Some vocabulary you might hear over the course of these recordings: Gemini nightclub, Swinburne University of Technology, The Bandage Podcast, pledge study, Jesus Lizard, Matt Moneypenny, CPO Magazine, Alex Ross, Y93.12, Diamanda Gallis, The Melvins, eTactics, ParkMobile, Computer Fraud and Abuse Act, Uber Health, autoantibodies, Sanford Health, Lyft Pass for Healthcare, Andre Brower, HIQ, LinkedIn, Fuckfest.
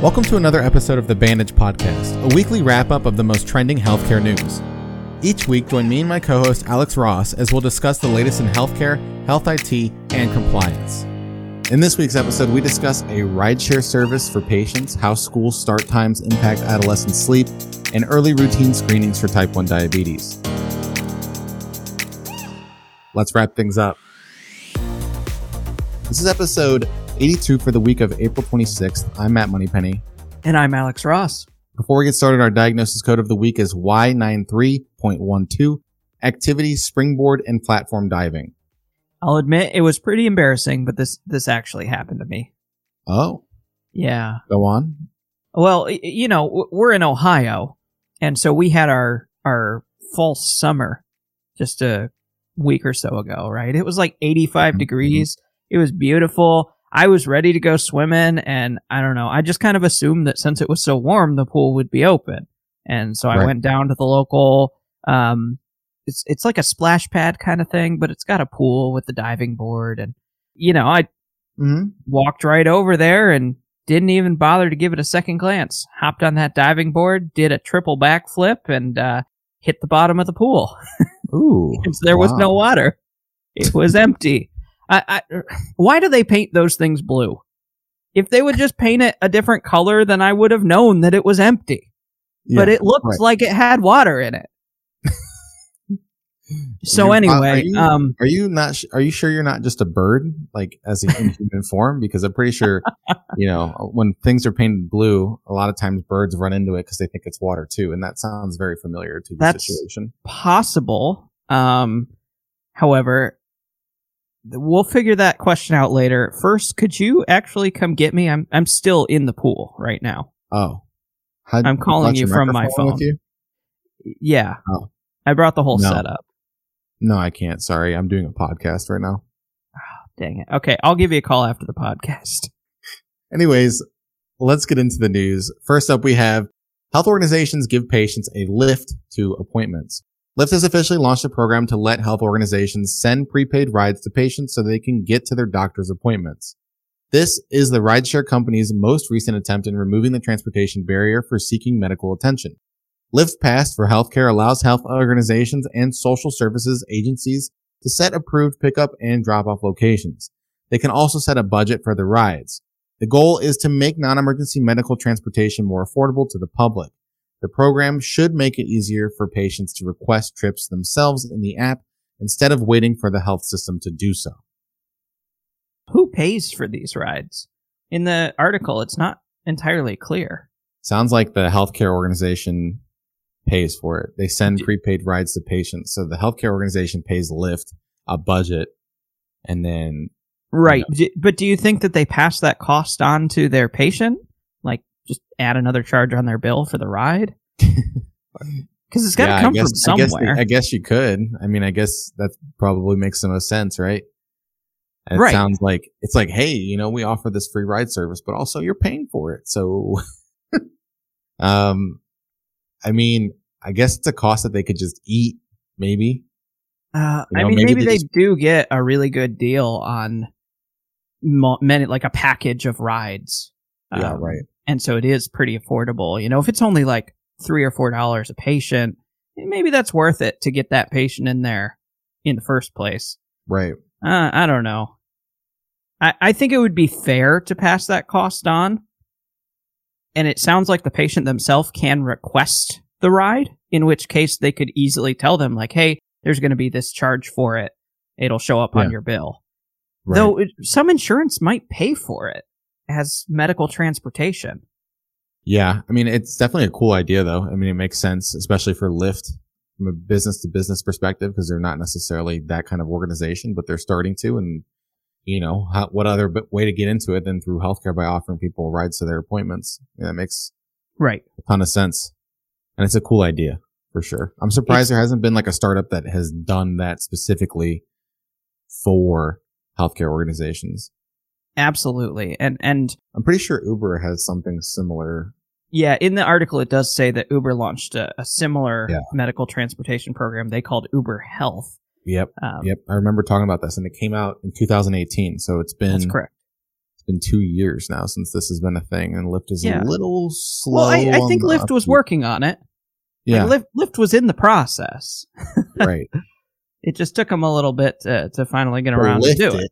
Welcome to another episode of The Bandage Podcast, a weekly wrap-up of the most trending healthcare news. Each week, join me and my co-host Alex Ross as we'll discuss the latest in healthcare, health IT, and compliance. In this week's episode, we discuss a rideshare service for patients, how school start times impact adolescent sleep, and early routine screenings for type 1 diabetes. Let's wrap things up. This is episode 82 for the week of April 26th. I'm Matt Moneypenny. And I'm Alex Ross. Before we get started, our diagnosis code of the week is Y93.12, activity, springboard, and platform diving. I'll admit it was pretty embarrassing, but this actually happened to me. Oh. Yeah. Go on. Well, you know, we're in Ohio, and so we had our fall summer just a week or so ago, right? It was like 85 degrees. It was beautiful. I was ready to go swimming, and I don't know. I just kind of assumed that since it was so warm, the pool would be open. And so I went down to the local... It's like a splash pad kind of thing, but it's got a pool with the diving board. And, you know, I walked right over there and didn't even bother to give it a second glance. Hopped on that diving board, did a triple backflip, and hit the bottom of the pool. Ooh. There was no water. It was empty. Why do they paint those things blue? If they would just paint it a different color, then I would have known that it was empty. Yeah, but it looked like it had water in it. So anyway, are you sure you're not just a bird, like as an human form? Because I'm pretty sure, you know, when things are painted blue, a lot of times birds run into it because they think it's water too. And that sounds very familiar to your situation. Possible. However, we'll figure that question out later. First, could you actually come get me? I'm still in the pool right now. Oh, I'm calling you from my phone. With you? Yeah, oh. I brought the whole setup. No, I can't. Sorry. I'm doing a podcast right now. Oh, dang it. Okay. I'll give you a call after the podcast. Anyways, let's get into the news. First up, we have health organizations give patients a Lyft to appointments. Lyft has officially launched a program to let health organizations send prepaid rides to patients so they can get to their doctor's appointments. This is the rideshare company's most recent attempt in removing the transportation barrier for seeking medical attention. Lyft Pass for Healthcare allows health organizations and social services agencies to set approved pickup and drop-off locations. They can also set a budget for the rides. The goal is to make non-emergency medical transportation more affordable to the public. The program should make it easier for patients to request trips themselves in the app instead of waiting for the health system to do so. Who pays for these rides? In the article, it's not entirely clear. Sounds like the healthcare organization pays for it. They send prepaid rides to patients. So the healthcare organization pays Lyft a budget and then. Right. You know. But do you think that they pass that cost on to their patient? Like just add another charge on their bill for the ride? Because it's got to come from somewhere. I guess you could. I mean, I guess that probably makes the most sense, right? And right. It sounds like it's like, hey, you know, we offer this free ride service, but also you're paying for it. So, I mean, I guess it's a cost that they could just eat, maybe. You know, I mean, maybe they do get a really good deal on many, like a package of rides. Yeah, right. And so it is pretty affordable. You know, if it's only like $3 or $4 a patient, maybe that's worth it to get that patient in there in the first place. Right. I don't know. I think it would be fair to pass that cost on. And it sounds like the patient themselves can request the ride, in which case they could easily tell them, like, hey, there's going to be this charge for it. It'll show up on your bill. Right. Though some insurance might pay for it as medical transportation. Yeah. I mean, it's definitely a cool idea, though. I mean, it makes sense, especially for Lyft from a business-to-business perspective, because they're not necessarily that kind of organization, but they're starting to. And, you know, what other way to get into it than through healthcare by offering people rides to their appointments? Yeah, that makes a ton of sense. And it's a cool idea for sure. I'm surprised there hasn't been like a startup that has done that specifically for healthcare organizations. Absolutely. And I'm pretty sure Uber has something similar. Yeah. In the article, it does say that Uber launched a similar medical transportation program they called Uber Health. Yep. I remember talking about this, and it came out in 2018. So it's been been 2 years now since this has been a thing, and Lyft is a little slow. Well, I think Lyft was working on it. Yeah, like, Lyft was in the process. Right. It just took them a little bit to finally get around to do it.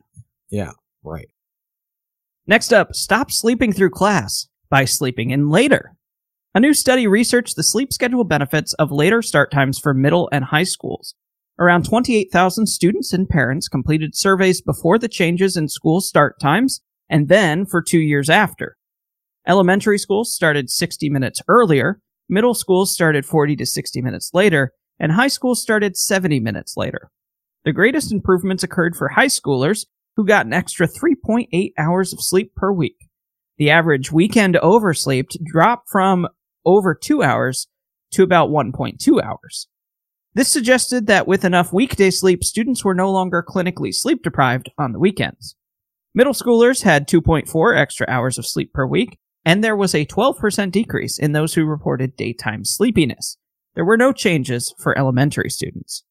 Yeah, right. Next up, stop sleeping through class by sleeping in later. A new study researched the sleep schedule benefits of later start times for middle and high schools. Around 28,000 students and parents completed surveys before the changes in school start times and then for 2 years after. Elementary schools started 60 minutes earlier, middle schools started 40 to 60 minutes later, and high schools started 70 minutes later. The greatest improvements occurred for high schoolers, who got an extra 3.8 hours of sleep per week. The average weekend oversleep dropped from over 2 hours to about 1.2 hours. This suggested that with enough weekday sleep, students were no longer clinically sleep deprived on the weekends. Middle schoolers had 2.4 extra hours of sleep per week, and there was a 12% decrease in those who reported daytime sleepiness. There were no changes for elementary students.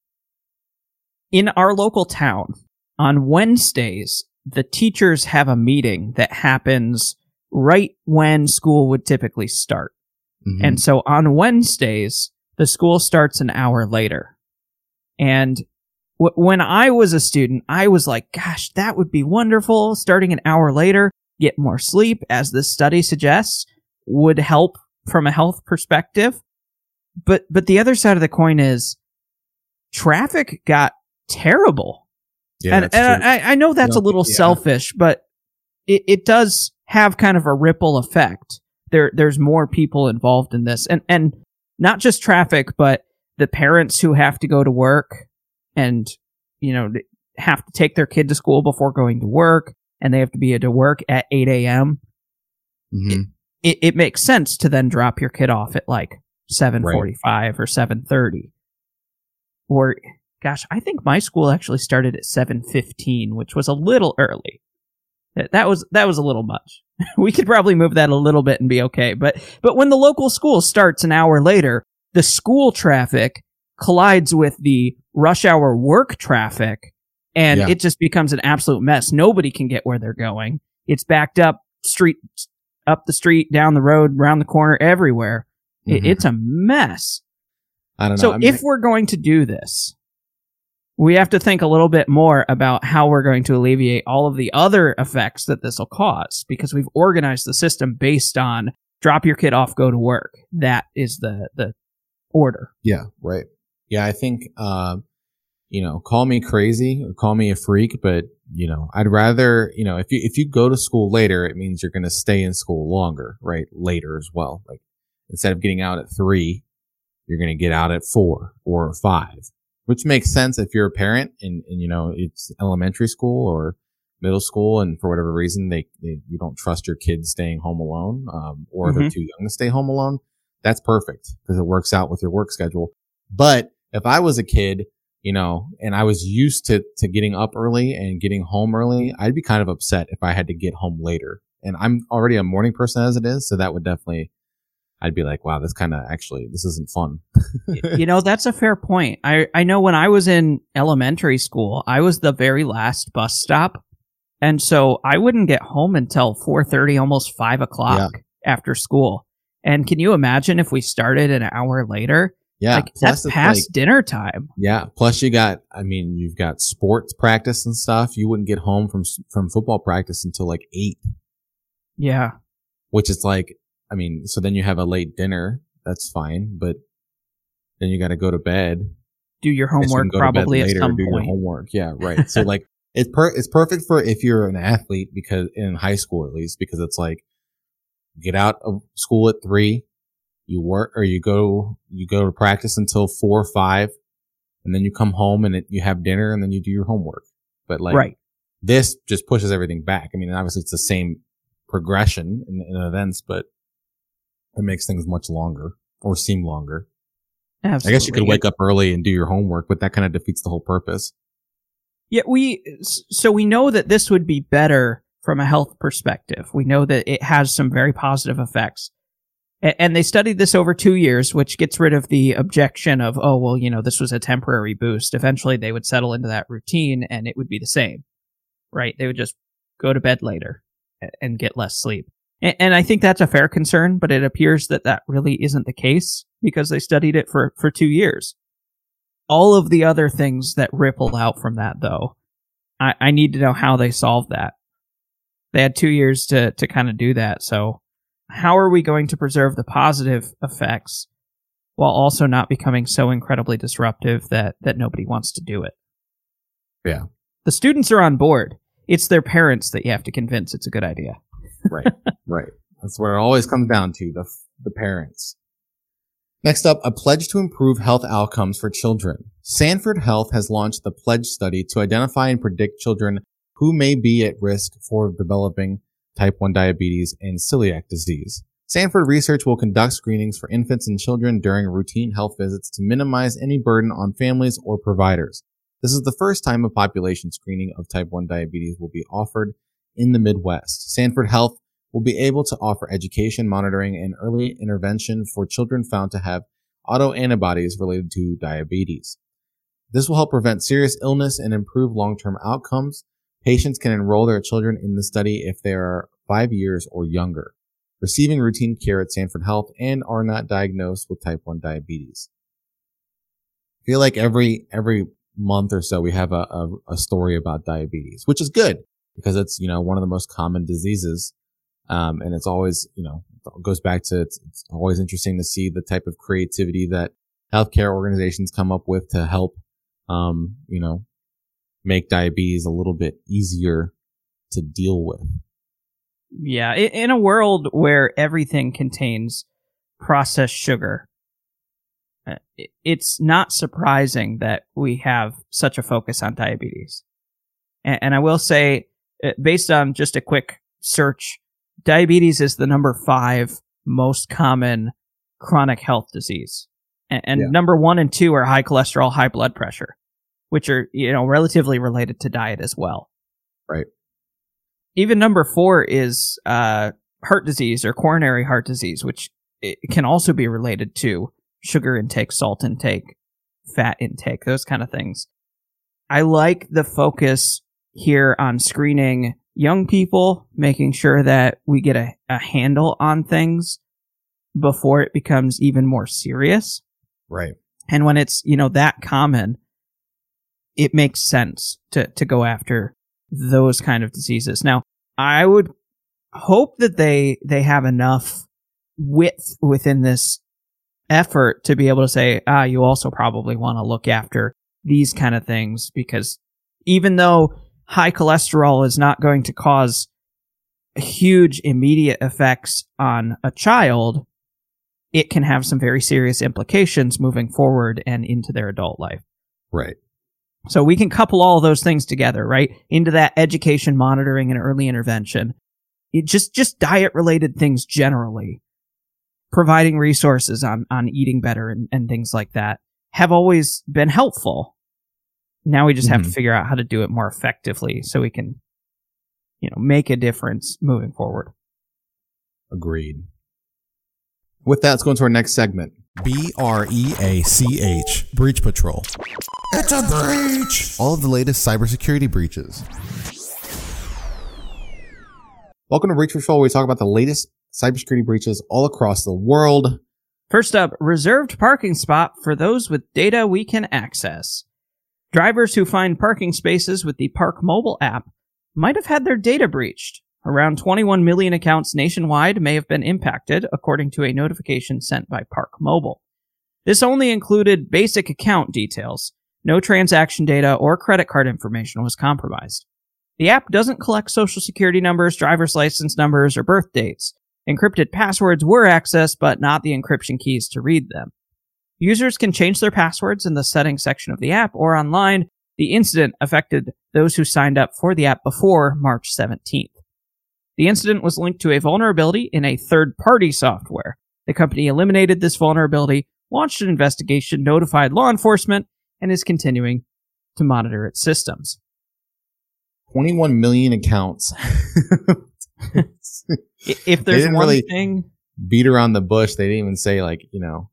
In our local town, on Wednesdays, the teachers have a meeting that happens right when school would typically start. Mm-hmm. And so on Wednesdays, the school starts an hour later. And when I was a student, I was like, gosh, that would be wonderful. Starting an hour later, get more sleep, as this study suggests, would help from a health perspective. But the other side of the coin is traffic got terrible. Yeah, and I know that's a little selfish, but it does have kind of a ripple effect. There's more people involved in this, and not just traffic, but the parents who have to go to work and, you know, have to take their kid to school before going to work, and they have to be at work at 8 a.m. Mm-hmm. It makes sense to then drop your kid off at like 7:45 or 7:30 or... Gosh, I think my school actually started at 7:15, which was a little early. That was a little much. We could probably move that a little bit and be okay. But when the local school starts an hour later, the school traffic collides with the rush hour work traffic, and it just becomes an absolute mess. Nobody can get where they're going. It's backed up up the street, down the road, around the corner, everywhere. Mm-hmm. It's a mess. I don't know. So if we're going to do this, we have to think a little bit more about how we're going to alleviate all of the other effects that this will cause, because we've organized the system based on drop your kid off, go to work. That is the order. Yeah, right. Yeah, I think, call me crazy or call me a freak, but, you know, I'd rather, you know, if you go to school later, it means you're going to stay in school longer, right? Later as well. Like, instead of getting out at 3, you're going to get out at 4 or 5. Which makes sense if you're a parent and you know, it's elementary school or middle school, and for whatever reason, you don't trust your kids staying home alone, or they're too young to stay home alone. That's perfect, because it works out with your work schedule. But if I was a kid, you know, and I was used to getting up early and getting home early, I'd be kind of upset if I had to get home later. And I'm already a morning person as it is, so that would definitely... I'd be like, wow, this isn't fun. You know, that's a fair point. I know when I was in elementary school, I was the very last bus stop. And so I wouldn't get home until 4:30, almost 5 o'clock after school. And can you imagine if we started an hour later? Yeah. Like, that's past dinner time. Yeah. Plus you've got sports practice and stuff. You wouldn't get home from football practice until like 8. Yeah. Which is like, I mean, so then you have a late dinner. That's fine, but then you got to go to bed. Do your homework probably at some point. Do your homework, yeah, right. So like, it's perfect for if you're an athlete, because in high school at least, because it's like, get out of school at 3, you work or you go to practice until 4 or 5, and then you come home and you have dinner and then you do your homework. But like, This just pushes everything back. I mean, obviously it's the same progression in events, but it makes things much longer, or seem longer. Absolutely. I guess you could wake up early and do your homework, but that kind of defeats the whole purpose. Yeah, we know that this would be better from a health perspective. We know that it has some very positive effects. And they studied this over 2 years, which gets rid of the objection of, oh, well, you know, this was a temporary boost. Eventually they would settle into that routine and it would be the same, right? They would just go to bed later. and get less sleep. And I think that's a fair concern, but it appears that that really isn't the case because they studied it for 2 years. All of the other things that ripple out from that, though, I need to know how they solved that. They had 2 years to kind of do that. So how are we going to preserve the positive effects while also not becoming so incredibly disruptive that nobody wants to do it? Yeah. The students are on board. It's their parents that you have to convince it's a good idea. Right. That's where it always comes down to, the parents. Next up, a pledge to improve health outcomes for children. Sanford Health has launched the pledge study to identify and predict children who may be at risk for developing type 1 diabetes and celiac disease. Sanford Research will conduct screenings for infants and children during routine health visits to minimize any burden on families or providers. This is the first time a population screening of type 1 diabetes will be offered in the Midwest. Sanford Health will be able to offer education, monitoring, and early intervention for children found to have autoantibodies related to diabetes. This will help prevent serious illness and improve long-term outcomes. Patients can enroll their children in the study if they are 5 years or younger, receiving routine care at Sanford Health, and are not diagnosed with type 1 diabetes. I feel like every month or so we have a story about diabetes, which is good because it's, you know, one of the most common diseases. And it's always, you know, it goes back to, it's always interesting to see the type of creativity that healthcare organizations come up with to help, you know, make diabetes a little bit easier to deal with. Yeah. In a world where everything contains processed sugar, it's not surprising that we have such a focus on diabetes. And I will say, based on just a quick search, diabetes is the number 5 most common chronic health disease. And yeah. Number 1 and 2 are high cholesterol, high blood pressure, which are, you know, relatively related to diet as well. Right. Even number 4 is heart disease or coronary heart disease, which it can also be related to sugar intake, salt intake, fat intake, those kind of things. I like the focus here on screening young people, making sure that we get a handle on things before it becomes even more serious. Right. And when it's, you know, that common, it makes sense to go after those kind of diseases. Now, I would hope that they have enough width within this effort to be able to say, you also probably want to look after these kind of things, because even though high cholesterol is not going to cause huge immediate effects on a child, it can have some very serious implications moving forward and into their adult life. Right. So we can couple all those things together, right? Into that education, monitoring, and early intervention. It just diet-related things generally, providing resources on eating better and things like that have always been helpful. Now we just have to figure out how to do it more effectively so we can, you know, make a difference moving forward. Agreed. With that, let's go into our next segment. BREACH, Breach Patrol. It's a breach! All of the latest cybersecurity breaches. Welcome to Breach Patrol, where we talk about the latest cybersecurity breaches all across the world. First up, reserved parking spot for those with data we can access. Drivers who find parking spaces with the ParkMobile app might have had their data breached. Around 21 million accounts nationwide may have been impacted, according to a notification sent by ParkMobile. This only included basic account details. No transaction data or credit card information was compromised. The app doesn't collect social security numbers, driver's license numbers, or birth dates. Encrypted passwords were accessed, but not the encryption keys to read them. Users can change their passwords in the settings section of the app or online. The incident affected those who signed up for the app before March 17th. The incident was linked to a vulnerability in a third-party software. The company eliminated this vulnerability, launched an investigation, notified law enforcement, and is continuing to monitor its systems. 21 million accounts. If there's one really thing, beat around the bush. They didn't even say, like, you know,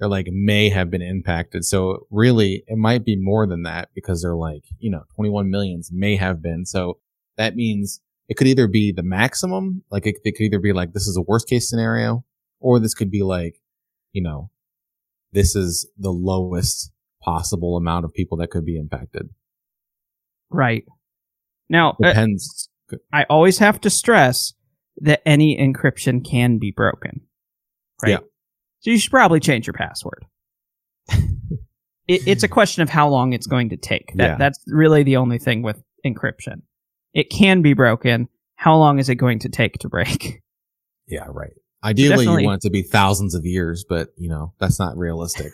they're like, may have been impacted. So really, it might be more than that, because they're like, you know, 21 millions may have been. So that means it could either be the maximum, like it could either be like, this is a worst case scenario, or this could be like, you know, this is the lowest possible amount of people that could be impacted. Right. Now, depends. I always have to stress that any encryption can be broken. Right? Yeah. So you should probably change your password. It's a question of how long it's going to take. That's really the only thing with encryption. It can be broken. How long is it going to take to break? Yeah, right. Ideally, so you want it to be thousands of years, but, you know, that's not realistic.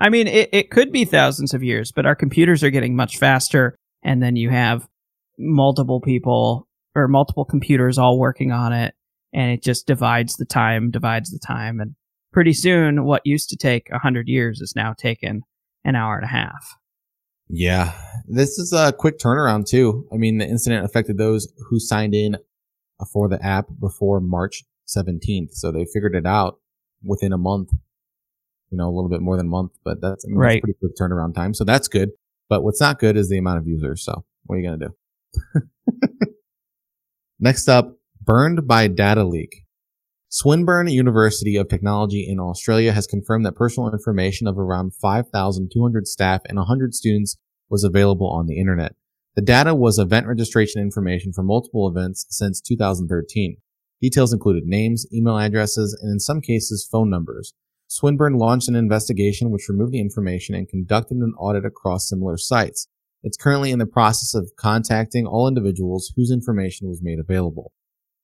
I mean, it could be thousands of years, but our computers are getting much faster. And then you have multiple people or multiple computers all working on it. And it just divides the time. And pretty soon, what used to take 100 years is now taken an hour and a half. Yeah, this is a quick turnaround, too. I mean, the incident affected those who signed in for the app before March 17th. So they figured it out within a month, you know, a little bit more than a month. But that's pretty quick turnaround time. So that's good. But what's not good is the amount of users. So what are you going to do? Next up, burned by data leak. Swinburne University of Technology in Australia has confirmed that personal information of around 5,200 staff and 100 students was available on the internet. The data was event registration information for multiple events since 2013. Details included names, email addresses, and in some cases, phone numbers. Swinburne launched an investigation which removed the information and conducted an audit across similar sites. It's currently in the process of contacting all individuals whose information was made available.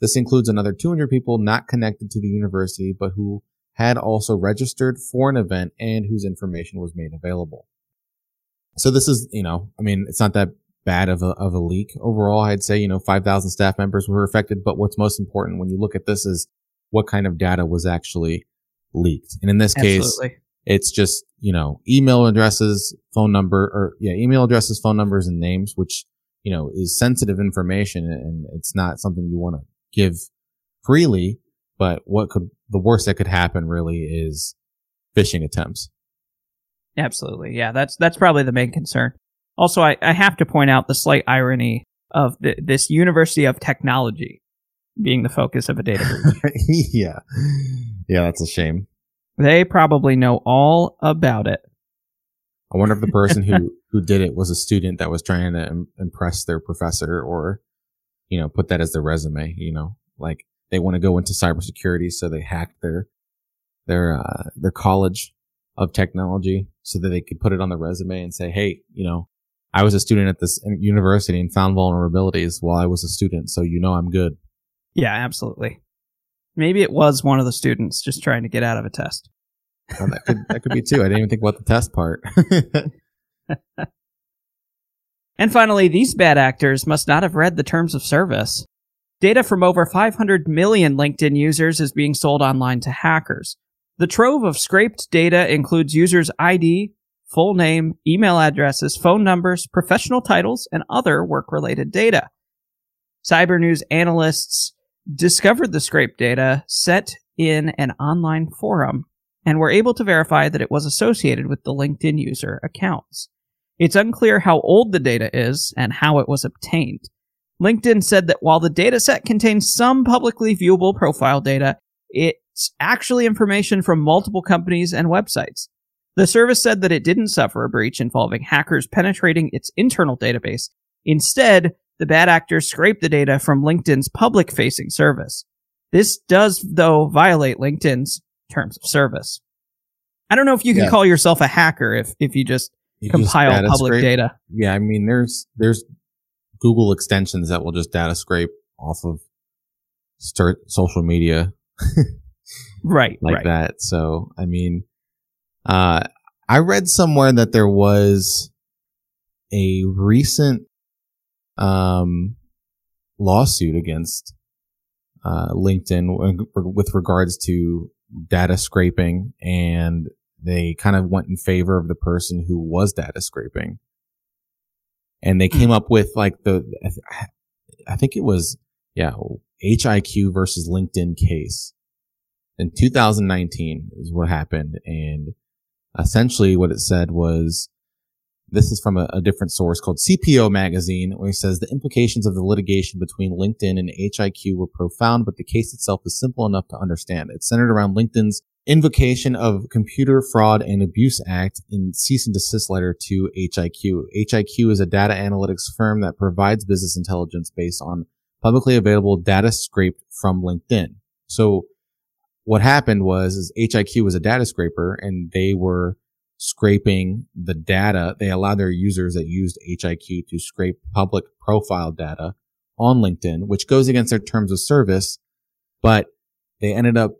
This includes another 200 people not connected to the university, but who had also registered for an event and whose information was made available. So this is, you know, I mean, it's not that bad of a leak. Overall, I'd say, you know, 5,000 staff members were affected. But what's most important when you look at this is what kind of data was actually leaked. And in this case, it's just, you know, email addresses, phone numbers, and names, which, you know, is sensitive information, and it's not something you want to give freely. But the worst that could happen really is phishing attempts. Absolutely. Yeah, that's probably the main concern. Also, I have to point out the slight irony of this University of Technology being the focus of a data breach. Yeah. Yeah, that's a shame. They probably know all about it. I wonder if the person who did it was a student that was trying to impress their professor, or, you know, put that as their resume, you know, like they want to go into cybersecurity. So they hacked their college of technology so that they could put it on the resume and say, hey, you know, I was a student at this university and found vulnerabilities while I was a student. So, you know, I'm good. Yeah, absolutely. Maybe it was one of the students just trying to get out of a test. Oh, that could be too. I didn't even think about the test part. And finally, these bad actors must not have read the terms of service. Data from over 500 million LinkedIn users is being sold online to hackers. The trove of scraped data includes users' ID, full name, email addresses, phone numbers, professional titles, and other work-related data. Cyber news analysts discovered the scraped data set in an online forum and were able to verify that it was associated with the LinkedIn user accounts. It's unclear how old the data is and how it was obtained. LinkedIn said that while the data set contains some publicly viewable profile data, it's actually information from multiple companies and websites. The service said that it didn't suffer a breach involving hackers penetrating its internal database. Instead, the bad actors scraped the data from LinkedIn's public-facing service. This does, though, violate LinkedIn's terms of service. I don't know if you can call yourself a hacker if you just compile just public data. Yeah, I mean, there's Google extensions that will just data scrape off of social media, right? that. So, I mean, I read somewhere that there was a recent lawsuit against LinkedIn with regards to data scraping, and they kind of went in favor of the person who was data scraping, and they came up with like I think it was HIQ versus LinkedIn case in 2019 is what happened. And essentially what it said was This is from a different source called CPO Magazine, where he says the implications of the litigation between LinkedIn and HIQ were profound, but the case itself is simple enough to understand. It's centered around LinkedIn's invocation of Computer Fraud and Abuse Act in cease and desist letter to HIQ. HIQ is a data analytics firm that provides business intelligence based on publicly available data scraped from LinkedIn. So what happened was HIQ was a data scraper, and they were scraping the data. They allowed their users that used HIQ to scrape public profile data on LinkedIn, which goes against their terms of service, but they ended up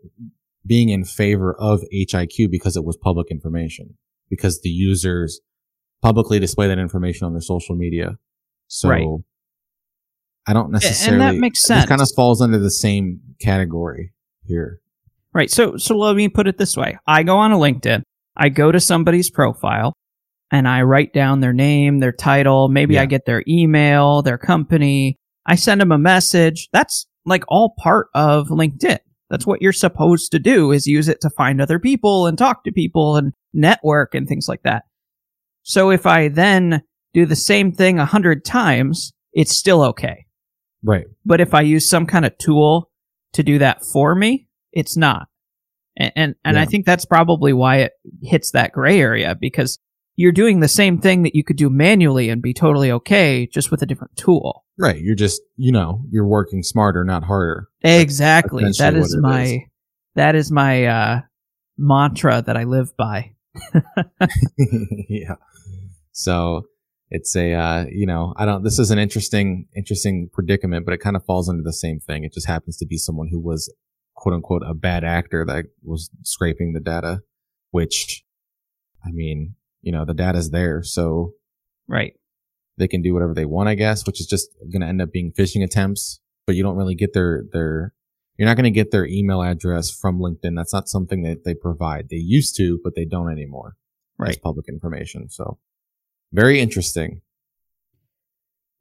being in favor of HIQ because it was public information, because the users publicly display that information on their social media. So right. I don't necessarily, and that makes sense. It kind of falls under the same category here. Right. So let me put it this way. I go on a LinkedIn. I go to somebody's profile and I write down their name, their title. Maybe I get their email, their company. I send them a message. That's like all part of LinkedIn. That's what you're supposed to do, is use it to find other people and talk to people and network and things like that. So if I then do the same thing 100 times, it's still okay. Right. But if I use some kind of tool to do that for me, it's not. And I think that's probably why it hits that gray area, because you're doing the same thing that you could do manually and be totally okay, just with a different tool. Right. You're just, you're working smarter, not harder. Exactly. That is my mantra that I live by. Yeah. So it's a, this is an interesting predicament, but it kind of falls under the same thing. It just happens to be someone who was, quote unquote, a bad actor that was scraping the data, which, the data's there. So right. They can do whatever they want, I guess, which is just going to end up being phishing attempts, but you don't really get you're not going to get their email address from LinkedIn. That's not something that they provide. They used to, but they don't anymore. Right. It's public information. So very interesting.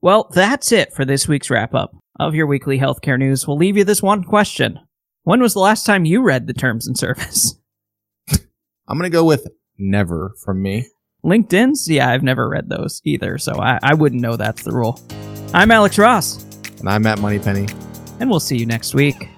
Well, that's it for this week's wrap up of your weekly healthcare news. We'll leave you this one question. When was the last time you read the terms and service? I'm going to go with never from me. LinkedIn's? Yeah, I've never read those either, so I wouldn't know that's the rule. I'm Alex Ross. And I'm Matt Moneypenny. And we'll see you next week.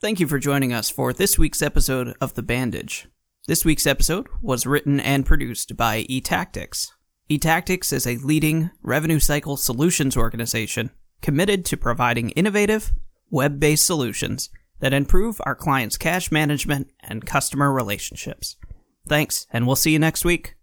Thank you for joining us for this week's episode of The Bandage. This week's episode was written and produced by eTactics. eTactics is a leading revenue cycle solutions organization committed to providing innovative, web-based solutions that improve our clients' cash management and customer relationships. Thanks, and we'll see you next week.